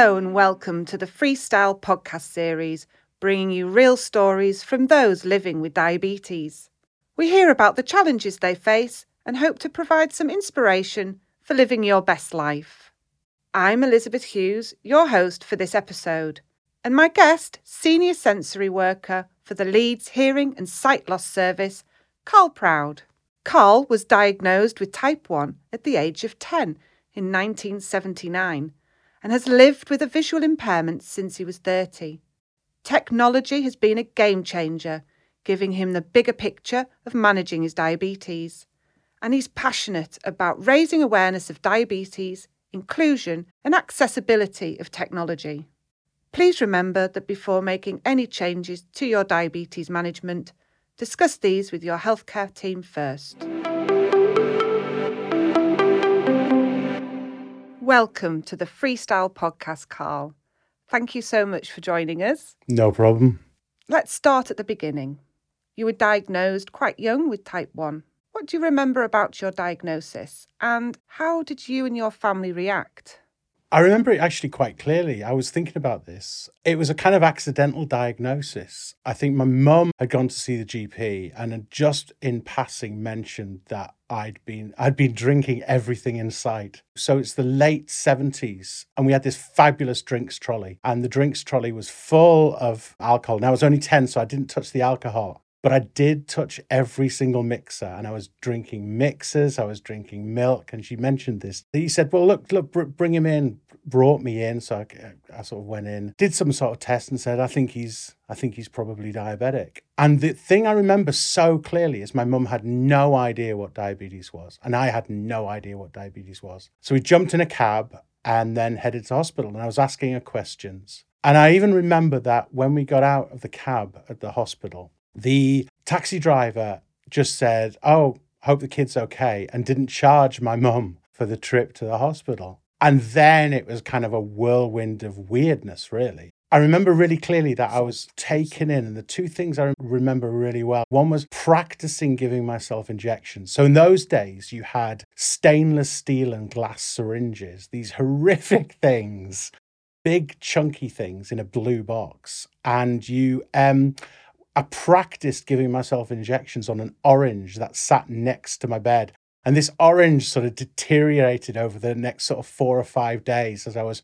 Hello and welcome to the Freestyle podcast series, bringing you real stories from those living with diabetes. We hear about the challenges they face and hope to provide some inspiration for living your best life. I'm Elizabeth Hughes, your host for this episode, and my guest, Senior Sensory Worker for the Leeds Hearing and Sight Loss Service, Carl Proud. Carl was diagnosed with type 1 at the age of 10 in 1979 and has lived with a visual impairment since he was 30. Technology has been a game changer, giving him the bigger picture of managing his diabetes. And he's passionate about raising awareness of diabetes, inclusion and accessibility of technology. Please remember that before making any changes to your diabetes management, discuss these with your healthcare team first. Welcome to the Freestyle Podcast, Carl. Thank you so much for joining us. No problem. Let's start at the beginning. You were diagnosed quite young with type 1. What do you remember about your diagnosis and how did you and your family react? I remember it actually quite clearly. I was thinking about this. It was a kind of accidental diagnosis. I think my mum had gone to see the GP and had just in passing mentioned that I'd been drinking everything in sight. So it's the late 70s and we had this fabulous drinks trolley and the drinks trolley was full of alcohol. Now I was only 10, so I didn't touch the alcohol, but I did touch every single mixer and I was drinking mixers, I was drinking milk. And she mentioned this. He said, well, look, bring him in, brought me in. So I sort of went in, did some sort of test and said, I think he's probably diabetic. And the thing I remember so clearly is my mum had no idea what diabetes was. And I had no idea what diabetes was. So we jumped in a cab and then headed to hospital. And I was asking her questions. And I even remember that when we got out of the cab at the hospital, the taxi driver just said, oh, hope the kid's okay, and didn't charge my mum for the trip to the hospital. And then it was kind of a whirlwind of weirdness, really. I remember really clearly that I was taken in, and the two things I remember really well, one was practicing giving myself injections. So in those days, you had stainless steel and glass syringes, these horrific things, big chunky things in a blue box. And you... I practiced giving myself injections on an orange that sat next to my bed. And this orange sort of deteriorated over the next sort of 4 or 5 days as I was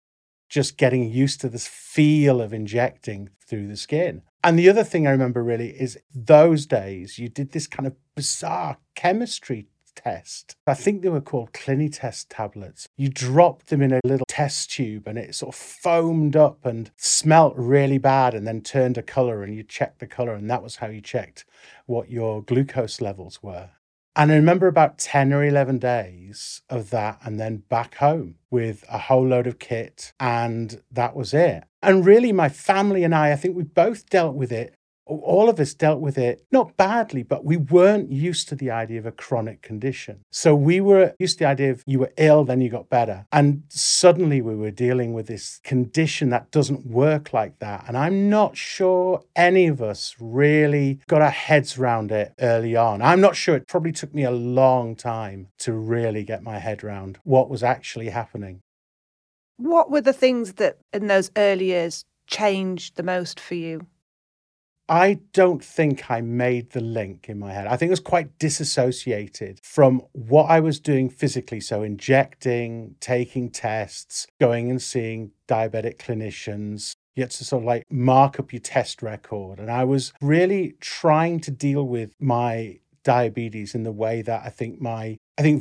just getting used to this feel of injecting through the skin. And the other thing I remember really is those days you did this kind of bizarre chemistry test. I think they were called Clinitest tablets. You dropped them in a little test tube and it sort of foamed up and smelt really bad and then turned a colour and you checked the colour and that was how you checked what your glucose levels were. And I remember about 10 or 11 days of that and then back home with a whole load of kit and that was it. And really my family and I think we both dealt with it. All of us dealt with it, not badly, but we weren't used to the idea of a chronic condition. So we were used to the idea of you were ill, then you got better. And suddenly we were dealing with this condition that doesn't work like that. And I'm not sure any of us really got our heads around it early on. I'm not sure. It probably took me a long time to really get my head around what was actually happening. What were the things that in those early years changed the most for you? I don't think I made the link in my head. I think it was quite disassociated from what I was doing physically. So injecting, taking tests, going and seeing diabetic clinicians. You had to sort of like mark up your test record. And I was really trying to deal with my diabetes in the way that I think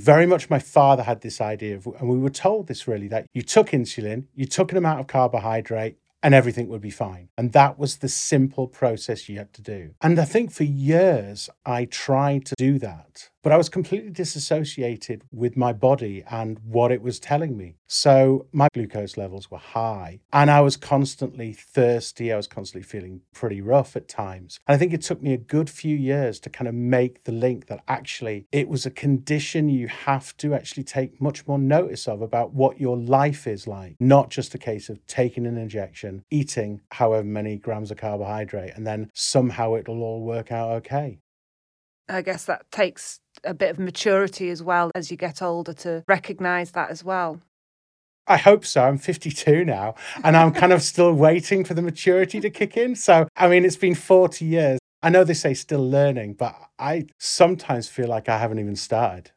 very much my father had this idea of, and we were told this really, that you took insulin, you took an amount of carbohydrate, and everything would be fine. And that was the simple process you had to do. And I think for years, I tried to do that, but I was completely disassociated with my body and what it was telling me. So my glucose levels were high and I was constantly thirsty. I was constantly feeling pretty rough at times. And I think it took me a good few years to kind of make the link that actually it was a condition you have to actually take much more notice of about what your life is like, not just a case of taking an injection, eating however many grams of carbohydrate, and then somehow it'll all work out okay. I guess that takes a bit of maturity as well as you get older to recognise that as well. I hope so. I'm 52 now, and I'm kind of still waiting for the maturity to kick in. So, I mean, it's been 40 years. I know they say still learning, but I sometimes feel like I haven't even started.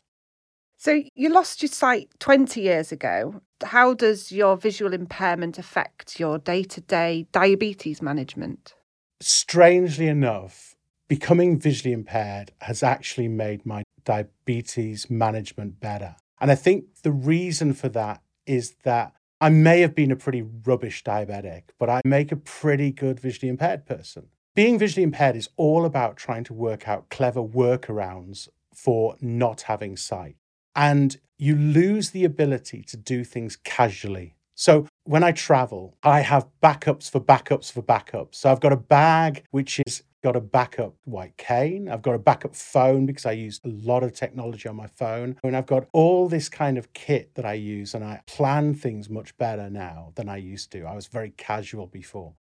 So you lost your sight 20 years ago. How does your visual impairment affect your day-to-day diabetes management? Strangely enough, becoming visually impaired has actually made my diabetes management better. And I think the reason for that is that I may have been a pretty rubbish diabetic, but I make a pretty good visually impaired person. Being visually impaired is all about trying to work out clever workarounds for not having sight. And you lose the ability to do things casually. So when I travel, I have backups for backups for backups. So I've got a bag which has got a backup white cane. I've got a backup phone because I use a lot of technology on my phone. And I've got all this kind of kit that I use, and I plan things much better now than I used to. I was very casual before.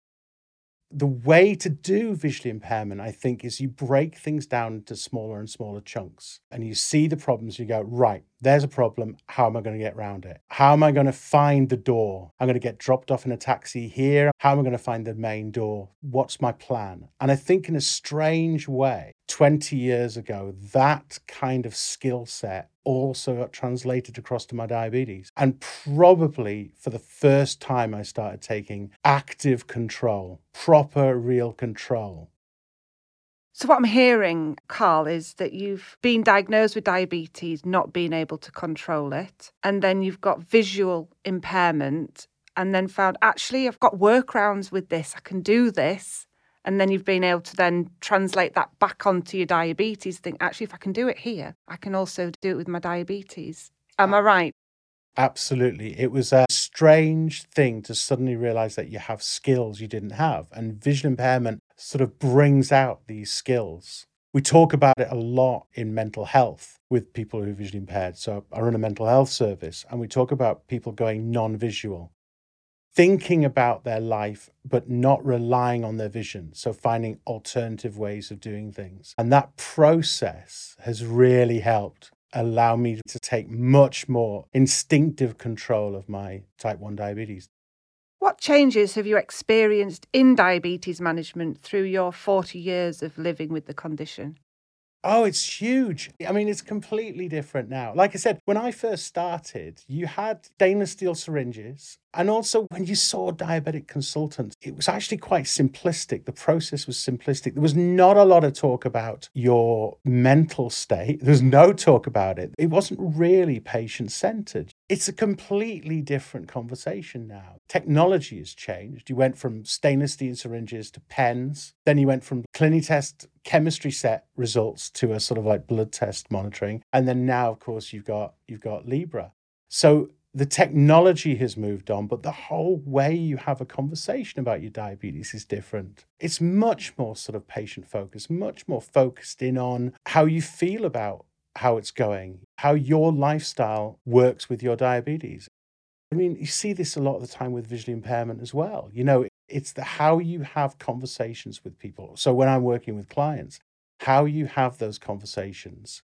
The way to do visual impairment, I think, is you break things down into smaller and smaller chunks, and you see the problems, you go, right, there's a problem. How am I going to get around it? How am I going to find the door? I'm going to get dropped off in a taxi here. How am I going to find the main door? What's my plan? And I think in a strange way, 20 years ago, that kind of skill set also got translated across to my diabetes. And probably for the first time, I started taking active control, proper, real control. So what I'm hearing, Carl, is that you've been diagnosed with diabetes, not being able to control it. And then you've got visual impairment and then found, actually, I've got workarounds with this. I can do this. And then you've been able to then translate that back onto your diabetes, think, actually, if I can do it here, I can also do it with my diabetes. Am I right? Absolutely. It was a strange thing to suddenly realise that you have skills you didn't have. And visual impairment sort of brings out these skills. We talk about it a lot in mental health with people who are visually impaired. So I run a mental health service, and we talk about people going non-visual, thinking about their life, but not relying on their vision. So finding alternative ways of doing things. And that process has really helped allow me to take much more instinctive control of my type 1 diabetes. What changes have you experienced in diabetes management through your 40 years of living with the condition? Oh, it's huge. I mean, it's completely different now. Like I said, when I first started, you had stainless steel syringes. And also when you saw diabetic consultants, it was actually quite simplistic. The process was simplistic. There was not a lot of talk about your mental state. There was no talk about it. It wasn't really patient-centered. It's a completely different conversation now. Technology has changed. You went from stainless steel syringes to pens. Then you went from Clinitest chemistry set results to a sort of like blood test monitoring. And then now, of course, you've got Libre. So the technology has moved on, but the whole way you have a conversation about your diabetes is different. It's much more sort of patient-focused, much more focused in on how you feel about how it's going, how your lifestyle works with your diabetes. I mean, you see this a lot of the time with visual impairment as well. You know, it's how you have conversations with people. So when I'm working with clients, how you have those conversations.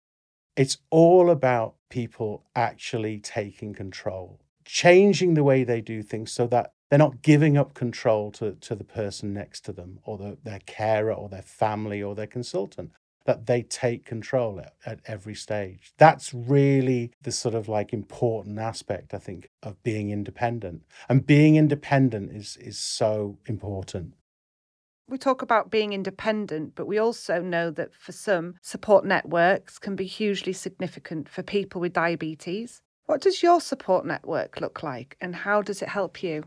It's all about people actually taking control, changing the way they do things so that they're not giving up control to the person next to them or their carer or their family or their consultant, that they take control at every stage. That's really the sort of like important aspect, I think, of being independent. And being independent is so important. We talk about being independent, but we also know that for some, support networks can be hugely significant for people with diabetes. What does your support network look like and how does it help you?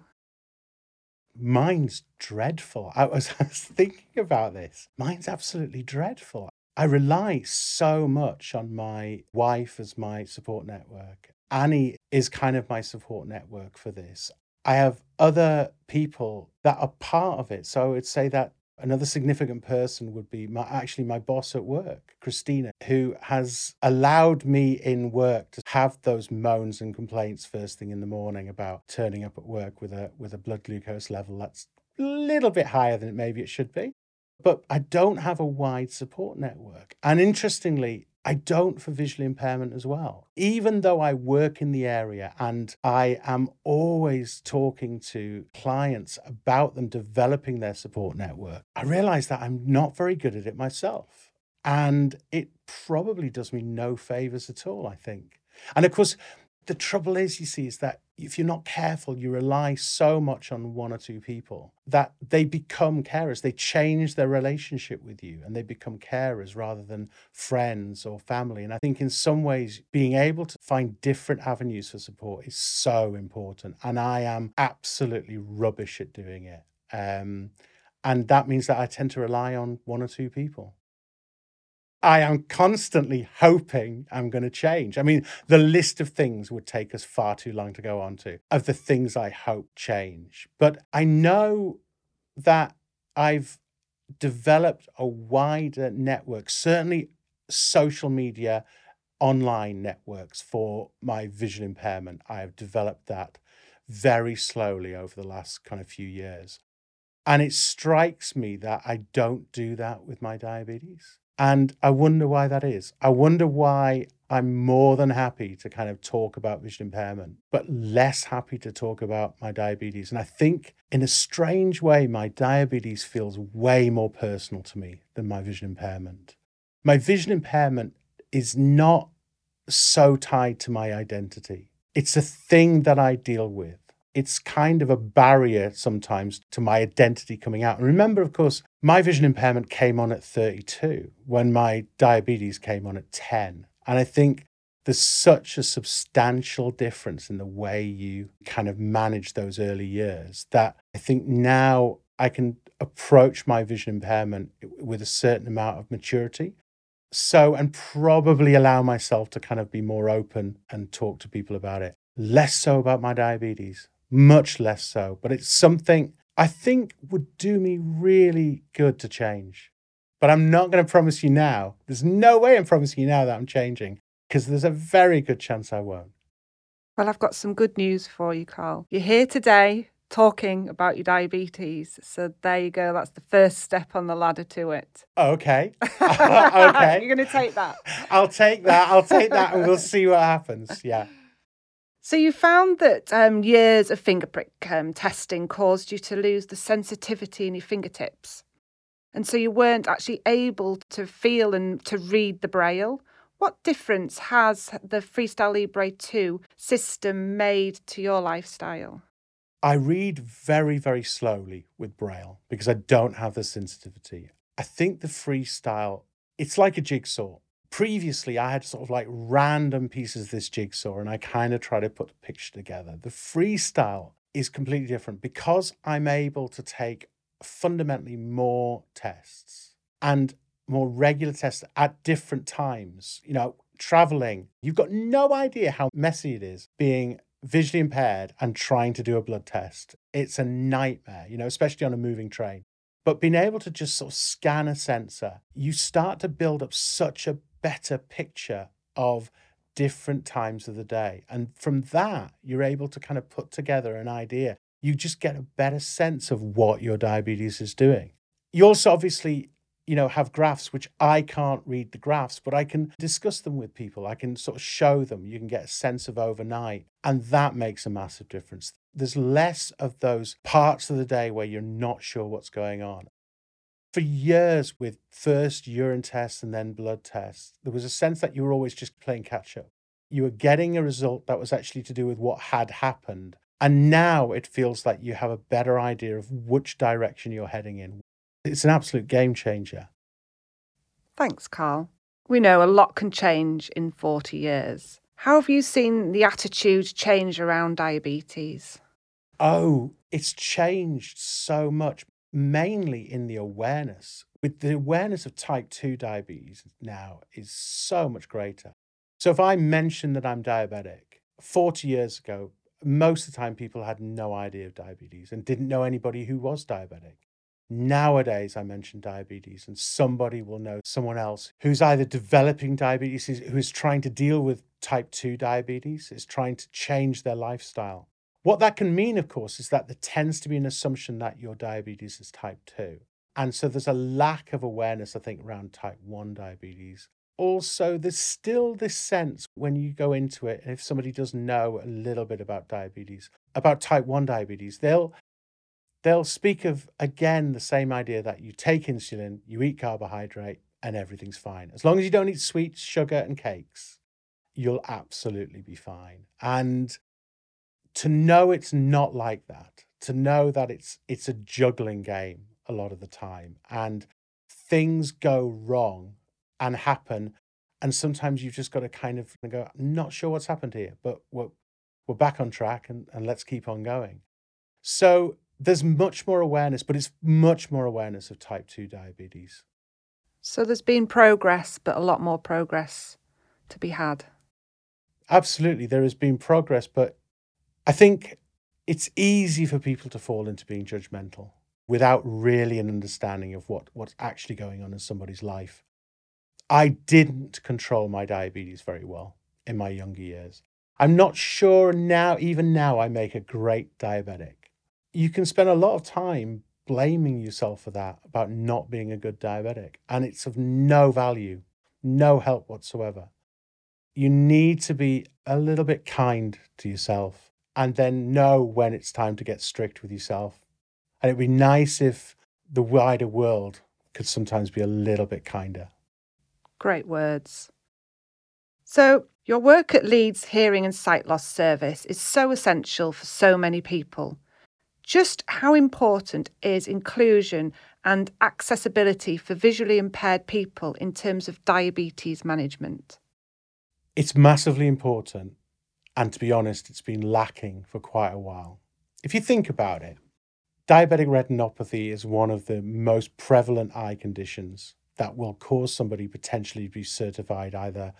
Mine's dreadful. I was thinking about this. Mine's absolutely dreadful. I rely so much on my wife as my support network. Annie is kind of my support network for this. I have other people that are part of it. So I would say that another significant person would be my boss at work, Christina, who has allowed me in work to have those moans and complaints first thing in the morning about turning up at work with a blood glucose level that's a little bit higher than maybe it should be. But I don't have a wide support network. And interestingly, I don't for visual impairment as well. Even though I work in the area and I am always talking to clients about them developing their support network, I realize that I'm not very good at it myself. And it probably does me no favors at all, I think. And of course, the trouble is, you see, is that if you're not careful, you rely so much on one or two people that they become carers. They change their relationship with you and they become carers rather than friends or family. And I think in some ways, being able to find different avenues for support is so important. And I am absolutely rubbish at doing it. And that means that I tend to rely on one or two people. I am constantly hoping I'm going to change. I mean, the list of things would take us far too long to go on to, of the things I hope change. But I know that I've developed a wider network, certainly social media, online networks for my visual impairment. I have developed that very slowly over the last kind of few years. And it strikes me that I don't do that with my diabetes. And I wonder why that is. I wonder why I'm more than happy to kind of talk about visual impairment, but less happy to talk about my diabetes. And I think in a strange way, my diabetes feels way more personal to me than my visual impairment. My visual impairment is not so tied to my identity. It's a thing that I deal with. It's kind of a barrier sometimes to my identity coming out. And remember, of course, my vision impairment came on at 32 when my diabetes came on at 10. And I think there's such a substantial difference in the way you kind of manage those early years that I think now I can approach my vision impairment with a certain amount of maturity. So, and probably allow myself to kind of be more open and talk to people about it. Less so about my diabetes. Much less so, but it's something I think would do me really good to change. But I'm not going to promise you now. There's no way I'm promising you now that I'm changing, because there's a very good chance I won't. Well, I've got some good news for you, Carl. You're here today talking about your diabetes. So there you go. That's the first step on the ladder to it. Okay. You're going to take that. I'll take that and we'll see what happens. Yeah. So you found that years of finger prick testing caused you to lose the sensitivity in your fingertips. And so you weren't actually able to feel and to read the braille. What difference has the Freestyle Libre 2 system made to your lifestyle? I read very, very slowly with braille because I don't have the sensitivity. I think the Freestyle, it's like a jigsaw. Previously, I had sort of like random pieces of this jigsaw and I kind of try to put the picture together. The Freestyle is completely different because I'm able to take fundamentally more tests and more regular tests at different times. You know, traveling, you've got no idea how messy it is being visually impaired and trying to do a blood test. It's a nightmare, you know, especially on a moving train. But being able to just sort of scan a sensor, you start to build up such a better picture of different times of the day. And from that, you're able to kind of put together an idea. You just get a better sense of what your diabetes is doing. You also obviously, you know, have graphs, which I can't read the graphs, but I can discuss them with people. I can sort of show them. You can get a sense of overnight. And that makes a massive difference. There's less of those parts of the day where you're not sure what's going on. For years with first urine tests and then blood tests, there was a sense that you were always just playing catch up. You were getting a result that was actually to do with what had happened. And now it feels like you have a better idea of which direction you're heading in. It's an absolute game changer. Thanks, Carl. We know a lot can change in 40 years. How have you seen the attitude change around diabetes? Oh, it's changed so much. Mainly in the awareness. With the awareness of type 2 diabetes now is so much greater. So if I mention that I'm diabetic, 40 years ago, most of the time people had no idea of diabetes and didn't know anybody who was diabetic. Nowadays, I mention diabetes and somebody will know someone else who's either developing diabetes, who is trying to deal with type 2 diabetes, is trying to change their lifestyle. What that can mean, of course, is that there tends to be an assumption that your diabetes is type 2. And so there's a lack of awareness, I think, around type 1 diabetes. also, there's still this sense when you go into it, if somebody does know a little bit about diabetes, about type 1 diabetes, they'll speak of, again, the same idea that you take insulin, you eat carbohydrate, and everything's fine. As long as you don't eat sweets, sugar, and cakes, you'll absolutely be fine. And to know it's not like that, to know that it's a juggling game a lot of the time, and things go wrong and happen, and sometimes you've just got to kind of go, I'm not sure what's happened here, but we're back on track, and let's keep on going. So there's much more awareness, but it's much more awareness of type 2 diabetes. So there's been progress, but a lot more progress to be had. Absolutely, there has been progress, but I think it's easy for people to fall into being judgmental without really an understanding of what's actually going on in somebody's life. I didn't control my diabetes very well in my younger years. I'm not sure now, even now, I make a great diabetic. You can spend a lot of time blaming yourself for that, about not being a good diabetic. And it's of no value, no help whatsoever. You need to be a little bit kind to yourself and then know when it's time to get strict with yourself. And it'd be nice if the wider world could sometimes be a little bit kinder. Great words. So your work at Leeds Hearing and Sight Loss Service is so essential for so many people. Just how important is inclusion and accessibility for visually impaired people in terms of diabetes management? It's massively important. And to be honest, it's been lacking for quite a while. If you think about it, diabetic retinopathy is one of the most prevalent eye conditions that will cause somebody potentially to be certified either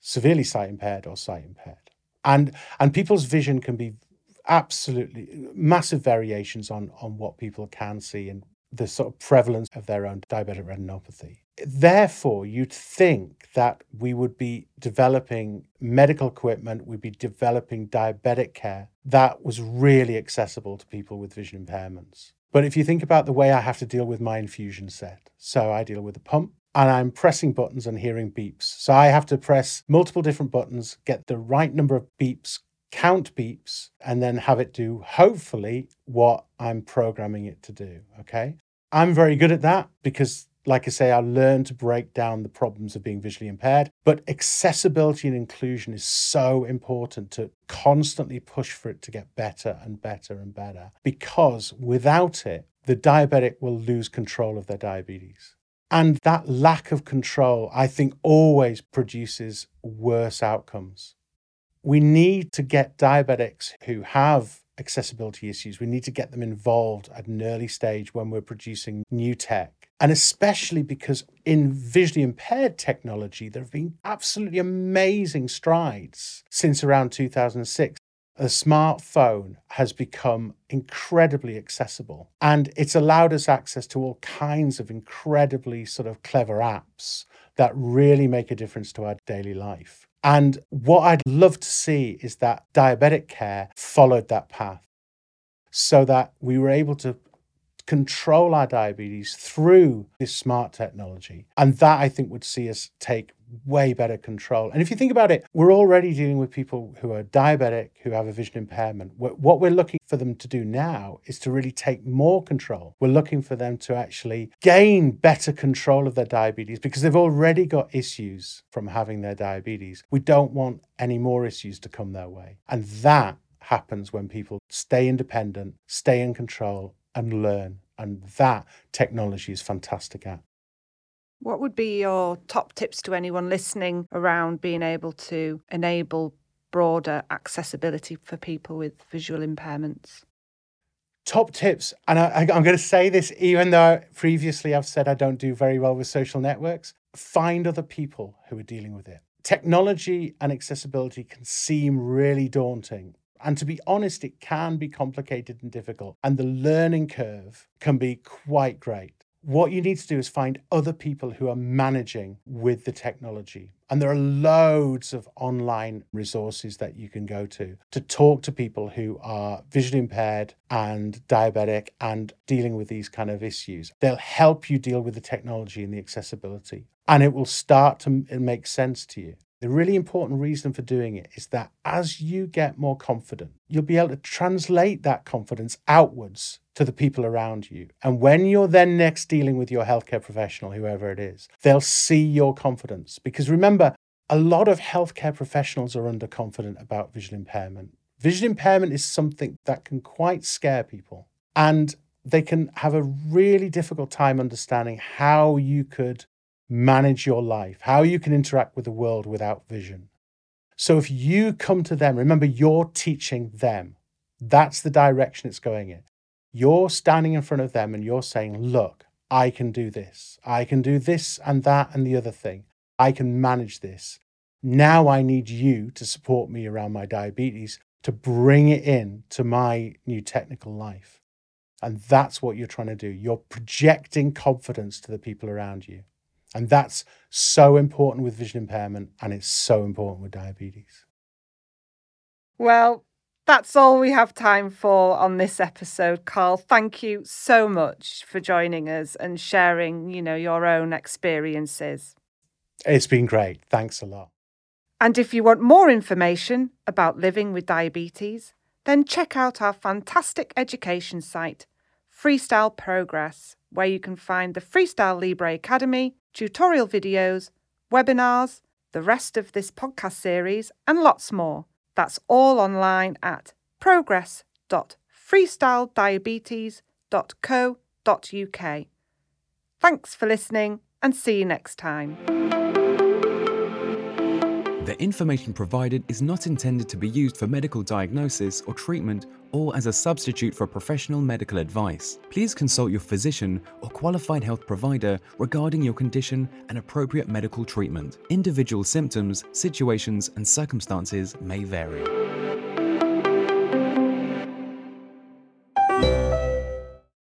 severely sight impaired or sight impaired. And people's vision can be absolutely massive variations on what people can see and the sort of prevalence of their own diabetic retinopathy. Therefore, you'd think that we would be developing medical equipment, we'd be developing diabetic care that was really accessible to people with vision impairments. But if you think about the way I have to deal with my infusion set, so I deal with a pump and I'm pressing buttons and hearing beeps. So I have to press multiple different buttons, get the right number of beeps, count beeps, and then have it do, hopefully, what I'm programming it to do, okay? I'm very good at that because, like I say, I learned to break down the problems of being visually impaired, but accessibility and inclusion is so important to constantly push for it to get better and better and better, because without it, the diabetic will lose control of their diabetes. And that lack of control, I think, always produces worse outcomes. We need to get diabetics who have accessibility issues, we need to get them involved at an early stage when we're producing new tech. And especially because in visually impaired technology, there have been absolutely amazing strides since around 2006. The smartphone has become incredibly accessible, and it's allowed us access to all kinds of incredibly sort of clever apps that really make a difference to our daily life. And what I'd love to see is that diabetic care followed that path so that we were able to control our diabetes through this smart technology. And that, I think, would see us take way better control. And if you think about it, we're already dealing with people who are diabetic, who have a vision impairment. What we're looking for them to do now is to really take more control. We're looking for them to actually gain better control of their diabetes because they've already got issues from having their diabetes. We don't want any more issues to come their way. And that happens when people stay independent, stay in control, and learn. And that technology is fantastic at. What would be your top tips to anyone listening around being able to enable broader accessibility for people with visual impairments? Top tips, and I'm going to say this even though previously I've said I don't do very well with social networks, find other people who are dealing with it. Technology and accessibility can seem really daunting. And to be honest, it can be complicated and difficult. And the learning curve can be quite great. What you need to do is find other people who are managing with the technology. And there are loads of online resources that you can go to talk to people who are visually impaired and diabetic and dealing with these kind of issues. They'll help you deal with the technology and the accessibility, and it will start to make sense to you. The really important reason for doing it is that as you get more confident, you'll be able to translate that confidence outwards to the people around you. And when you're then next dealing with your healthcare professional, whoever it is, they'll see your confidence. Because remember, a lot of healthcare professionals are underconfident about visual impairment. Visual impairment is something that can quite scare people. And they can have a really difficult time understanding how you could manage your life, how you can interact with the world without vision. So if you come to them, remember, you're teaching them. That's the direction it's going in. You're standing in front of them and you're saying, look, I can do this. I can do this and that and the other thing. I can manage this. Now I need you to support me around my diabetes, to bring it in to my new technical life. And that's what you're trying to do. You're projecting confidence to the people around you. And that's so important with vision impairment, and it's so important with diabetes. Well, that's all we have time for on this episode, Carl. Thank you so much for joining us and sharing, your own experiences. It's been great. Thanks a lot. And if you want more information about living with diabetes, then check out our fantastic education site, Freestyle Progress, where you can find the Freestyle Libre Academy, tutorial videos, webinars, the rest of this podcast series, and lots more. That's all online at progress.freestylediabetes.co.uk. Thanks for listening and see you next time. The information provided is not intended to be used for medical diagnosis or treatment or as a substitute for professional medical advice. Please consult your physician or qualified health provider regarding your condition and appropriate medical treatment. Individual symptoms, situations, and circumstances may vary.